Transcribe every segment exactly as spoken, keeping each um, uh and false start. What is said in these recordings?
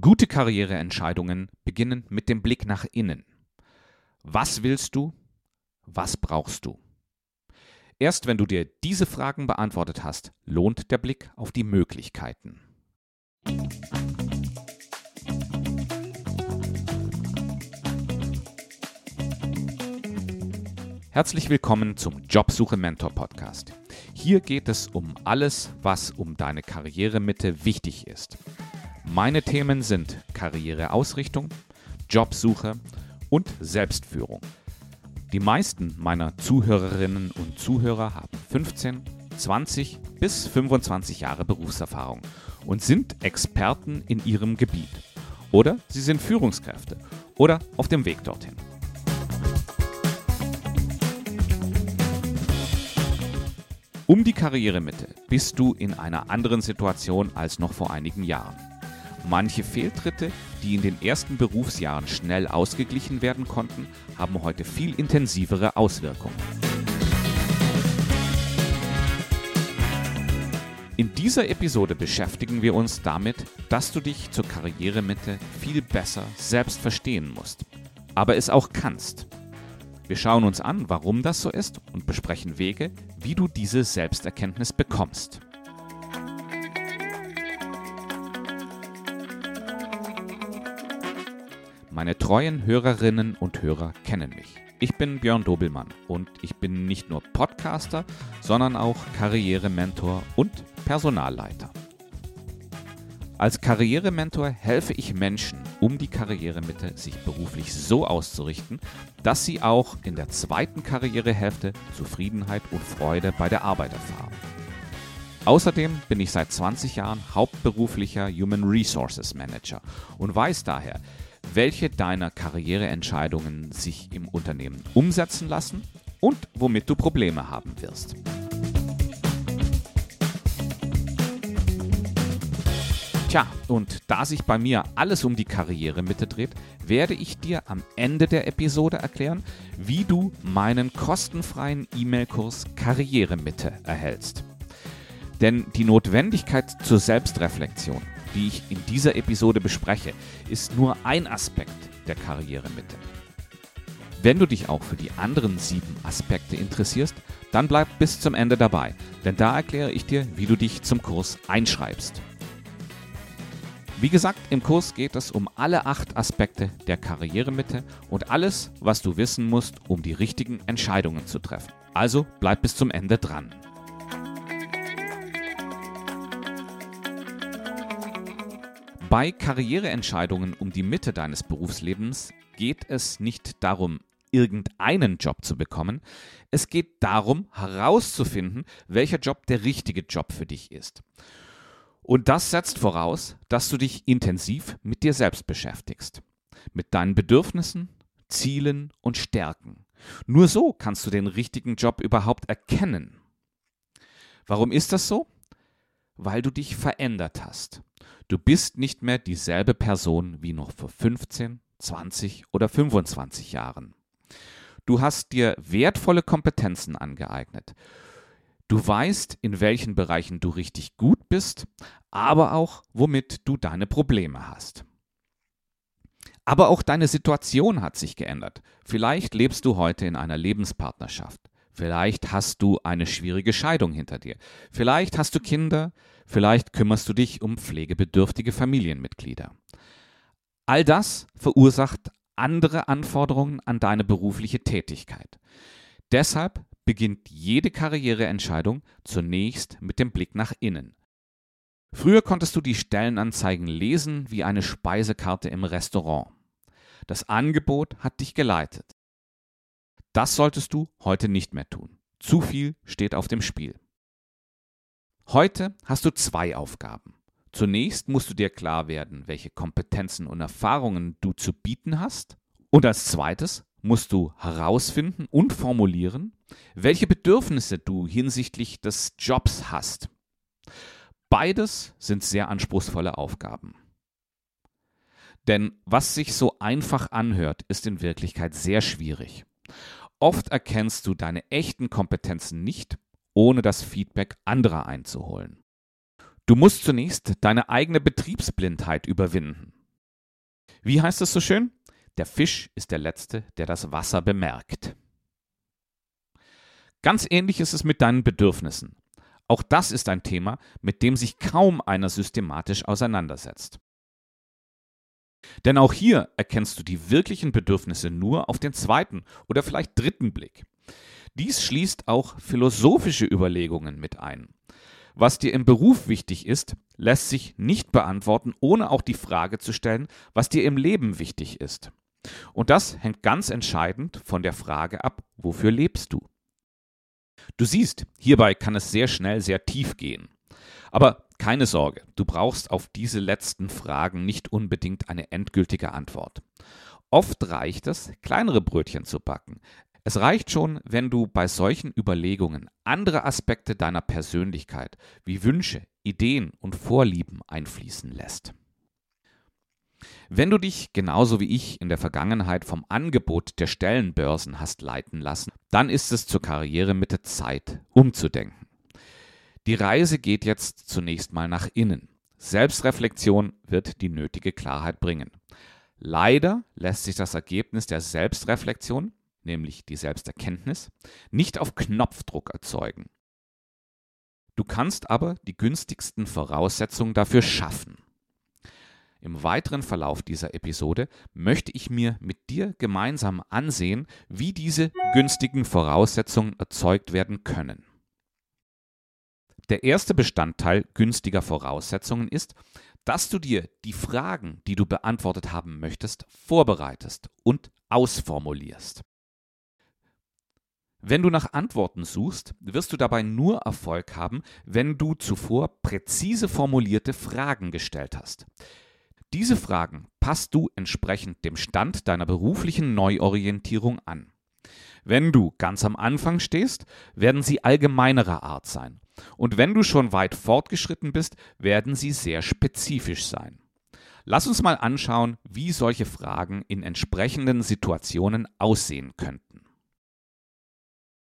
Gute Karriereentscheidungen beginnen mit dem Blick nach innen. Was willst du? Was brauchst du? Erst wenn du dir diese Fragen beantwortet hast, lohnt der Blick auf die Möglichkeiten. Herzlich willkommen zum Jobsuche-Mentor-Podcast. Hier geht es um alles, was um deine Karrieremitte wichtig ist. Meine Themen sind Karriereausrichtung, Jobsuche und Selbstführung. Die meisten meiner Zuhörerinnen und Zuhörer haben fünfzehn, zwanzig bis fünfundzwanzig Jahre Berufserfahrung und sind Experten in ihrem Gebiet. Oder sie sind Führungskräfte oder auf dem Weg dorthin. Um die Karrieremitte bist du in einer anderen Situation als noch vor einigen Jahren. Manche Fehltritte, die in den ersten Berufsjahren schnell ausgeglichen werden konnten, haben heute viel intensivere Auswirkungen. In dieser Episode beschäftigen wir uns damit, dass du dich zur Karrieremitte viel besser selbst verstehen musst, aber es auch kannst. Wir schauen uns an, warum das so ist und besprechen Wege, wie du diese Selbsterkenntnis bekommst. Meine treuen Hörerinnen und Hörer kennen mich. Ich bin Björn Dobelmann und ich bin nicht nur Podcaster, sondern auch Karrierementor und Personalleiter. Als Karrierementor helfe ich Menschen, um die Karrieremitte sich beruflich so auszurichten, dass sie auch in der zweiten Karrierehälfte Zufriedenheit und Freude bei der Arbeit erfahren. Außerdem bin ich seit zwanzig Jahren hauptberuflicher Human Resources Manager und weiß daher, welche deiner Karriereentscheidungen sich im Unternehmen umsetzen lassen und womit du Probleme haben wirst. Tja, und da sich bei mir alles um die Karrieremitte dreht, werde ich dir am Ende der Episode erklären, wie du meinen kostenfreien E-Mail-Kurs Karrieremitte erhältst. Denn die Notwendigkeit zur Selbstreflexion, die ich in dieser Episode bespreche, ist nur ein Aspekt der Karrieremitte. Wenn du dich auch für die anderen sieben Aspekte interessierst, dann bleib bis zum Ende dabei, denn da erkläre ich dir, wie du dich zum Kurs einschreibst. Wie gesagt, im Kurs geht es um alle acht Aspekte der Karrieremitte und alles, was du wissen musst, um die richtigen Entscheidungen zu treffen. Also bleib bis zum Ende dran. Bei Karriereentscheidungen um die Mitte deines Berufslebens geht es nicht darum, irgendeinen Job zu bekommen. Es geht darum, herauszufinden, welcher Job der richtige Job für dich ist. Und das setzt voraus, dass du dich intensiv mit dir selbst beschäftigst. Mit deinen Bedürfnissen, Zielen und Stärken. Nur so kannst du den richtigen Job überhaupt erkennen. Warum ist das so? Weil du dich verändert hast. Du bist nicht mehr dieselbe Person wie noch vor fünfzehn, zwanzig oder fünfundzwanzig Jahren. Du hast dir wertvolle Kompetenzen angeeignet. Du weißt, in welchen Bereichen du richtig gut bist, aber auch, womit du deine Probleme hast. Aber auch deine Situation hat sich geändert. Vielleicht lebst du heute in einer Lebenspartnerschaft. Vielleicht hast du eine schwierige Scheidung hinter dir. Vielleicht hast du Kinder. Vielleicht kümmerst du dich um pflegebedürftige Familienmitglieder. All das verursacht andere Anforderungen an deine berufliche Tätigkeit. Deshalb beginnt jede Karriereentscheidung zunächst mit dem Blick nach innen. Früher konntest du die Stellenanzeigen lesen wie eine Speisekarte im Restaurant. Das Angebot hat dich geleitet. Das solltest du heute nicht mehr tun. Zu viel steht auf dem Spiel. Heute hast du zwei Aufgaben. Zunächst musst du dir klar werden, welche Kompetenzen und Erfahrungen du zu bieten hast. Und als zweites musst du herausfinden und formulieren, welche Bedürfnisse du hinsichtlich des Jobs hast. Beides sind sehr anspruchsvolle Aufgaben. Denn was sich so einfach anhört, ist in Wirklichkeit sehr schwierig. Oft erkennst du deine echten Kompetenzen nicht, ohne das Feedback anderer einzuholen. Du musst zunächst deine eigene Betriebsblindheit überwinden. Wie heißt es so schön? Der Fisch ist der Letzte, der das Wasser bemerkt. Ganz ähnlich ist es mit deinen Bedürfnissen. Auch das ist ein Thema, mit dem sich kaum einer systematisch auseinandersetzt. Denn auch hier erkennst du die wirklichen Bedürfnisse nur auf den zweiten oder vielleicht dritten Blick. Dies schließt auch philosophische Überlegungen mit ein. Was dir im Beruf wichtig ist, lässt sich nicht beantworten, ohne auch die Frage zu stellen, was dir im Leben wichtig ist. Und das hängt ganz entscheidend von der Frage ab, wofür lebst du? Du siehst, hierbei kann es sehr schnell sehr tief gehen. Aber keine Sorge, du brauchst auf diese letzten Fragen nicht unbedingt eine endgültige Antwort. Oft reicht es, kleinere Brötchen zu backen. Es reicht schon, wenn du bei solchen Überlegungen andere Aspekte deiner Persönlichkeit wie Wünsche, Ideen und Vorlieben einfließen lässt. Wenn du dich genauso wie ich in der Vergangenheit vom Angebot der Stellenbörsen hast leiten lassen, dann ist es zur Karrieremitte Zeit, umzudenken. Die Reise geht jetzt zunächst mal nach innen. Selbstreflexion wird die nötige Klarheit bringen. Leider lässt sich das Ergebnis der Selbstreflexion, nämlich die Selbsterkenntnis, nicht auf Knopfdruck erzeugen. Du kannst aber die günstigsten Voraussetzungen dafür schaffen. Im weiteren Verlauf dieser Episode möchte ich mir mit dir gemeinsam ansehen, wie diese günstigen Voraussetzungen erzeugt werden können. Der erste Bestandteil günstiger Voraussetzungen ist, dass du dir die Fragen, die du beantwortet haben möchtest, vorbereitest und ausformulierst. Wenn du nach Antworten suchst, wirst du dabei nur Erfolg haben, wenn du zuvor präzise formulierte Fragen gestellt hast. Diese Fragen passt du entsprechend dem Stand deiner beruflichen Neuorientierung an. Wenn du ganz am Anfang stehst, werden sie allgemeinerer Art sein. Und wenn du schon weit fortgeschritten bist, werden sie sehr spezifisch sein. Lass uns mal anschauen, wie solche Fragen in entsprechenden Situationen aussehen könnten.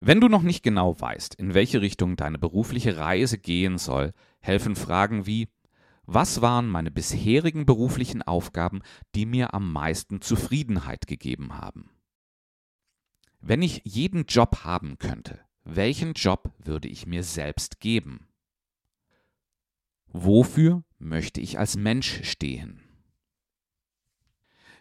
Wenn du noch nicht genau weißt, in welche Richtung deine berufliche Reise gehen soll, helfen Fragen wie: Was waren meine bisherigen beruflichen Aufgaben, die mir am meisten Zufriedenheit gegeben haben? Wenn ich jeden Job haben könnte, welchen Job würde ich mir selbst geben? Wofür möchte ich als Mensch stehen?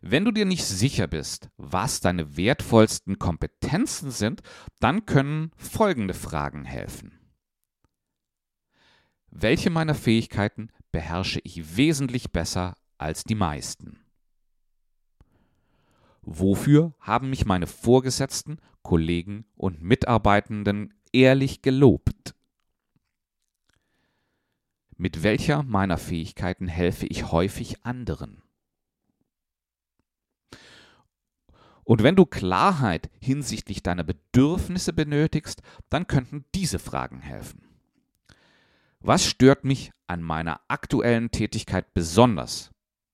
Wenn du dir nicht sicher bist, was deine wertvollsten Kompetenzen sind, dann können folgende Fragen helfen. Welche meiner Fähigkeiten beherrsche ich wesentlich besser als die meisten? Wofür haben mich meine Vorgesetzten, Kollegen und Mitarbeitenden ehrlich gelobt? Mit welcher meiner Fähigkeiten helfe ich häufig anderen? Und wenn du Klarheit hinsichtlich deiner Bedürfnisse benötigst, dann könnten diese Fragen helfen. Was stört mich an meiner aktuellen Tätigkeit besonders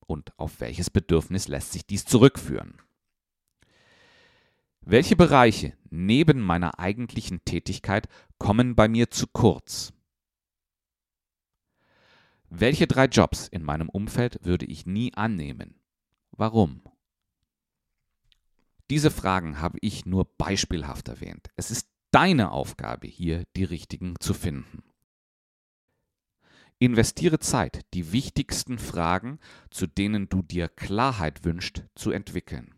und auf welches Bedürfnis lässt sich dies zurückführen? Welche Bereiche neben meiner eigentlichen Tätigkeit kommen bei mir zu kurz? Welche drei Jobs in meinem Umfeld würde ich nie annehmen? Warum? Diese Fragen habe ich nur beispielhaft erwähnt. Es ist deine Aufgabe, hier die richtigen zu finden. Investiere Zeit, die wichtigsten Fragen, zu denen du dir Klarheit wünschst, zu entwickeln.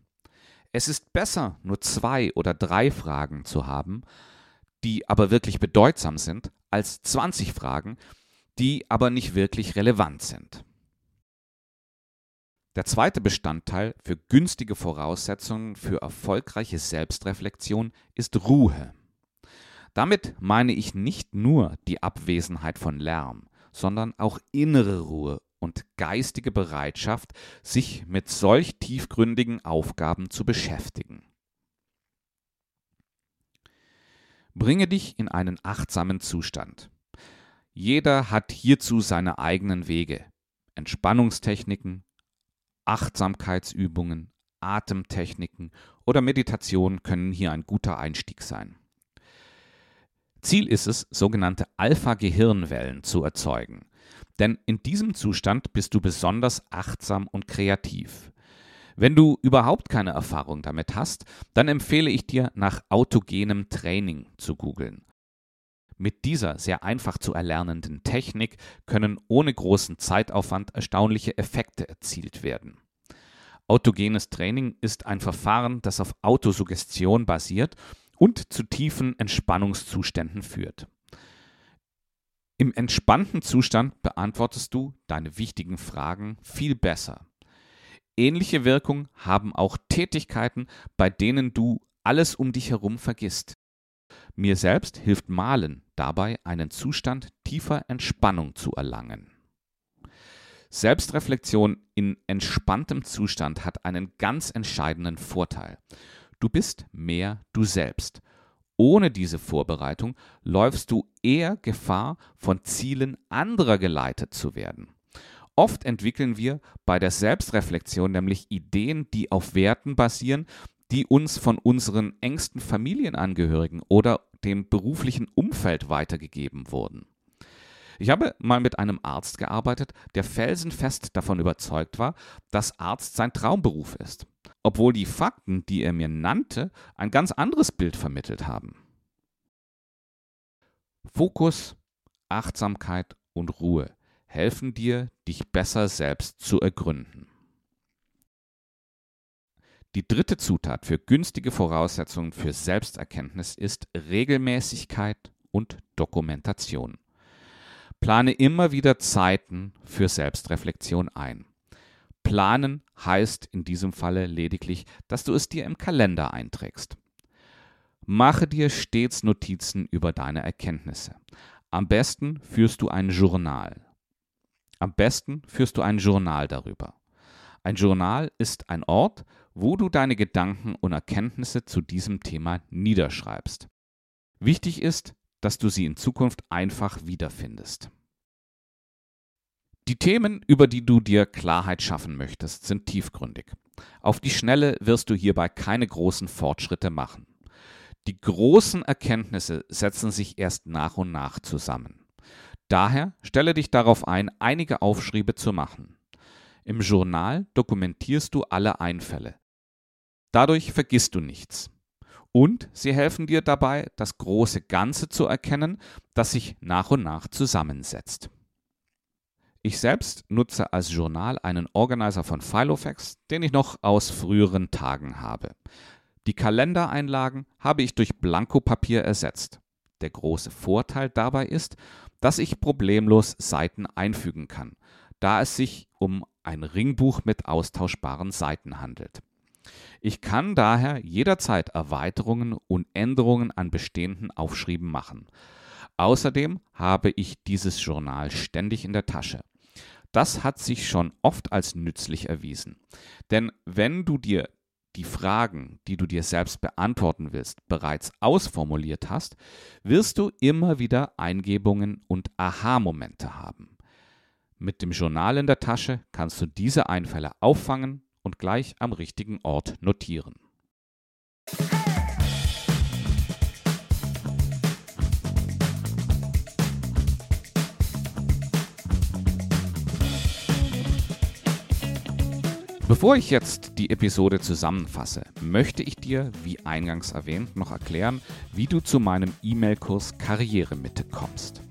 Es ist besser, nur zwei oder drei Fragen zu haben, die aber wirklich bedeutsam sind, als zwanzig Fragen, die aber nicht wirklich relevant sind. Der zweite Bestandteil für günstige Voraussetzungen für erfolgreiche Selbstreflexion ist Ruhe. Damit meine ich nicht nur die Abwesenheit von Lärm, sondern auch innere Ruhe und geistige Bereitschaft, sich mit solch tiefgründigen Aufgaben zu beschäftigen. Bringe dich in einen achtsamen Zustand. Jeder hat hierzu seine eigenen Wege, Entspannungstechniken, Achtsamkeitsübungen, Atemtechniken oder Meditation können hier ein guter Einstieg sein. Ziel ist es, sogenannte Alpha-Gehirnwellen zu erzeugen. Denn in diesem Zustand bist du besonders achtsam und kreativ. Wenn du überhaupt keine Erfahrung damit hast, dann empfehle ich dir, nach autogenem Training zu googeln. Mit dieser sehr einfach zu erlernenden Technik können ohne großen Zeitaufwand erstaunliche Effekte erzielt werden. Autogenes Training ist ein Verfahren, das auf Autosuggestion basiert und zu tiefen Entspannungszuständen führt. Im entspannten Zustand beantwortest du deine wichtigen Fragen viel besser. Ähnliche Wirkung haben auch Tätigkeiten, bei denen du alles um dich herum vergisst. Mir selbst hilft Malen dabei, einen Zustand tiefer Entspannung zu erlangen. Selbstreflexion in entspanntem Zustand hat einen ganz entscheidenden Vorteil. Du bist mehr du selbst. Ohne diese Vorbereitung läufst du eher Gefahr, von Zielen anderer geleitet zu werden. Oft entwickeln wir bei der Selbstreflexion nämlich Ideen, die auf Werten basieren, die uns von unseren engsten Familienangehörigen oder dem beruflichen Umfeld weitergegeben wurden. Ich habe mal mit einem Arzt gearbeitet, der felsenfest davon überzeugt war, dass Arzt sein Traumberuf ist, obwohl die Fakten, die er mir nannte, ein ganz anderes Bild vermittelt haben. Fokus, Achtsamkeit und Ruhe helfen dir, dich besser selbst zu ergründen. Die dritte Zutat für günstige Voraussetzungen für Selbsterkenntnis ist Regelmäßigkeit und Dokumentation. Plane immer wieder Zeiten für Selbstreflexion ein. Planen heißt in diesem Falle lediglich, dass du es dir im Kalender einträgst. Mache dir stets Notizen über deine Erkenntnisse. Am besten führst du ein Journal. Am besten führst du ein Journal darüber. Ein Journal ist ein Ort, wo du deine Gedanken und Erkenntnisse zu diesem Thema niederschreibst. Wichtig ist, dass du sie in Zukunft einfach wiederfindest. Die Themen, über die du dir Klarheit schaffen möchtest, sind tiefgründig. Auf die Schnelle wirst du hierbei keine großen Fortschritte machen. Die großen Erkenntnisse setzen sich erst nach und nach zusammen. Daher stelle dich darauf ein, einige Aufschriebe zu machen. Im Journal dokumentierst du alle Einfälle. Dadurch vergisst du nichts. Und sie helfen dir dabei, das große Ganze zu erkennen, das sich nach und nach zusammensetzt. Ich selbst nutze als Journal einen Organizer von Filofax, den ich noch aus früheren Tagen habe. Die Kalendereinlagen habe ich durch Blankopapier ersetzt. Der große Vorteil dabei ist, dass ich problemlos Seiten einfügen kann, da es sich um ein Ringbuch mit austauschbaren Seiten handelt. Ich kann daher jederzeit Erweiterungen und Änderungen an bestehenden Aufschrieben machen. Außerdem habe ich dieses Journal ständig in der Tasche. Das hat sich schon oft als nützlich erwiesen. Denn wenn du dir die Fragen, die du dir selbst beantworten willst, bereits ausformuliert hast, wirst du immer wieder Eingebungen und Aha-Momente haben. Mit dem Journal in der Tasche kannst du diese Einfälle auffangen und gleich am richtigen Ort notieren. Bevor ich jetzt die Episode zusammenfasse, möchte ich dir, wie eingangs erwähnt, noch erklären, wie du zu meinem E-Mail-Kurs Karrieremitte kommst.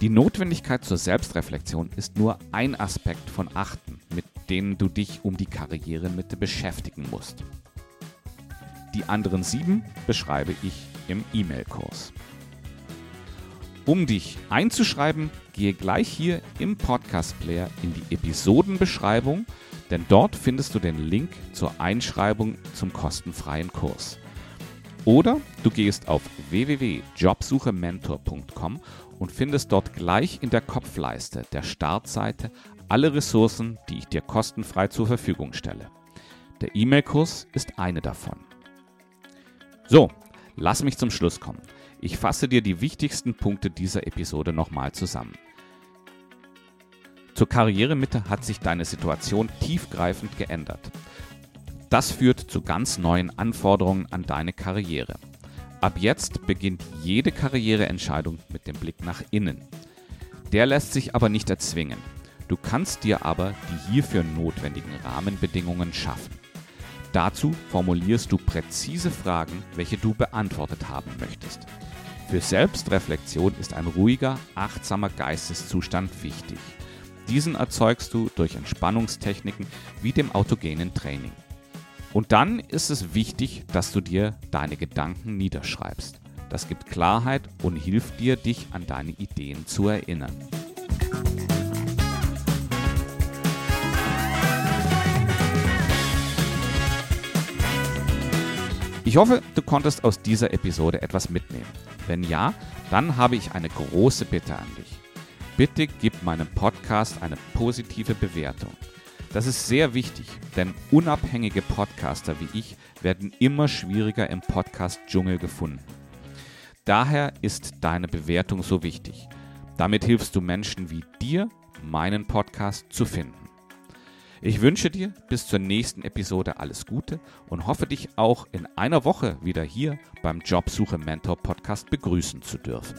Die Notwendigkeit zur Selbstreflexion ist nur ein Aspekt von achten, mit denen du dich um die Karrieremitte beschäftigen musst. Die anderen sieben beschreibe ich im E-Mail-Kurs. Um dich einzuschreiben, gehe gleich hier im Podcast-Player in die Episodenbeschreibung, denn dort findest du den Link zur Einschreibung zum kostenfreien Kurs. Oder du gehst auf w w w punkt jobsuche mentor punkt com und findest dort gleich in der Kopfleiste der Startseite alle Ressourcen, die ich dir kostenfrei zur Verfügung stelle. Der E-Mail-Kurs ist eine davon. So, lass mich zum Schluss kommen. Ich fasse dir die wichtigsten Punkte dieser Episode nochmal zusammen. Zur Karrieremitte hat sich deine Situation tiefgreifend geändert. Das führt zu ganz neuen Anforderungen an deine Karriere. Ab jetzt beginnt jede Karriereentscheidung mit dem Blick nach innen. Der lässt sich aber nicht erzwingen. Du kannst dir aber die hierfür notwendigen Rahmenbedingungen schaffen. Dazu formulierst du präzise Fragen, welche du beantwortet haben möchtest. Für Selbstreflexion ist ein ruhiger, achtsamer Geisteszustand wichtig. Diesen erzeugst du durch Entspannungstechniken wie dem autogenen Training. Und dann ist es wichtig, dass du dir deine Gedanken niederschreibst. Das gibt Klarheit und hilft dir, dich an deine Ideen zu erinnern. Ich hoffe, du konntest aus dieser Episode etwas mitnehmen. Wenn ja, dann habe ich eine große Bitte an dich. Bitte gib meinem Podcast eine positive Bewertung. Das ist sehr wichtig, denn unabhängige Podcaster wie ich werden immer schwieriger im Podcast-Dschungel gefunden. Daher ist deine Bewertung so wichtig. Damit hilfst du Menschen wie dir, meinen Podcast zu finden. Ich wünsche dir bis zur nächsten Episode alles Gute und hoffe, dich auch in einer Woche wieder hier beim Jobsuche-Mentor-Podcast begrüßen zu dürfen.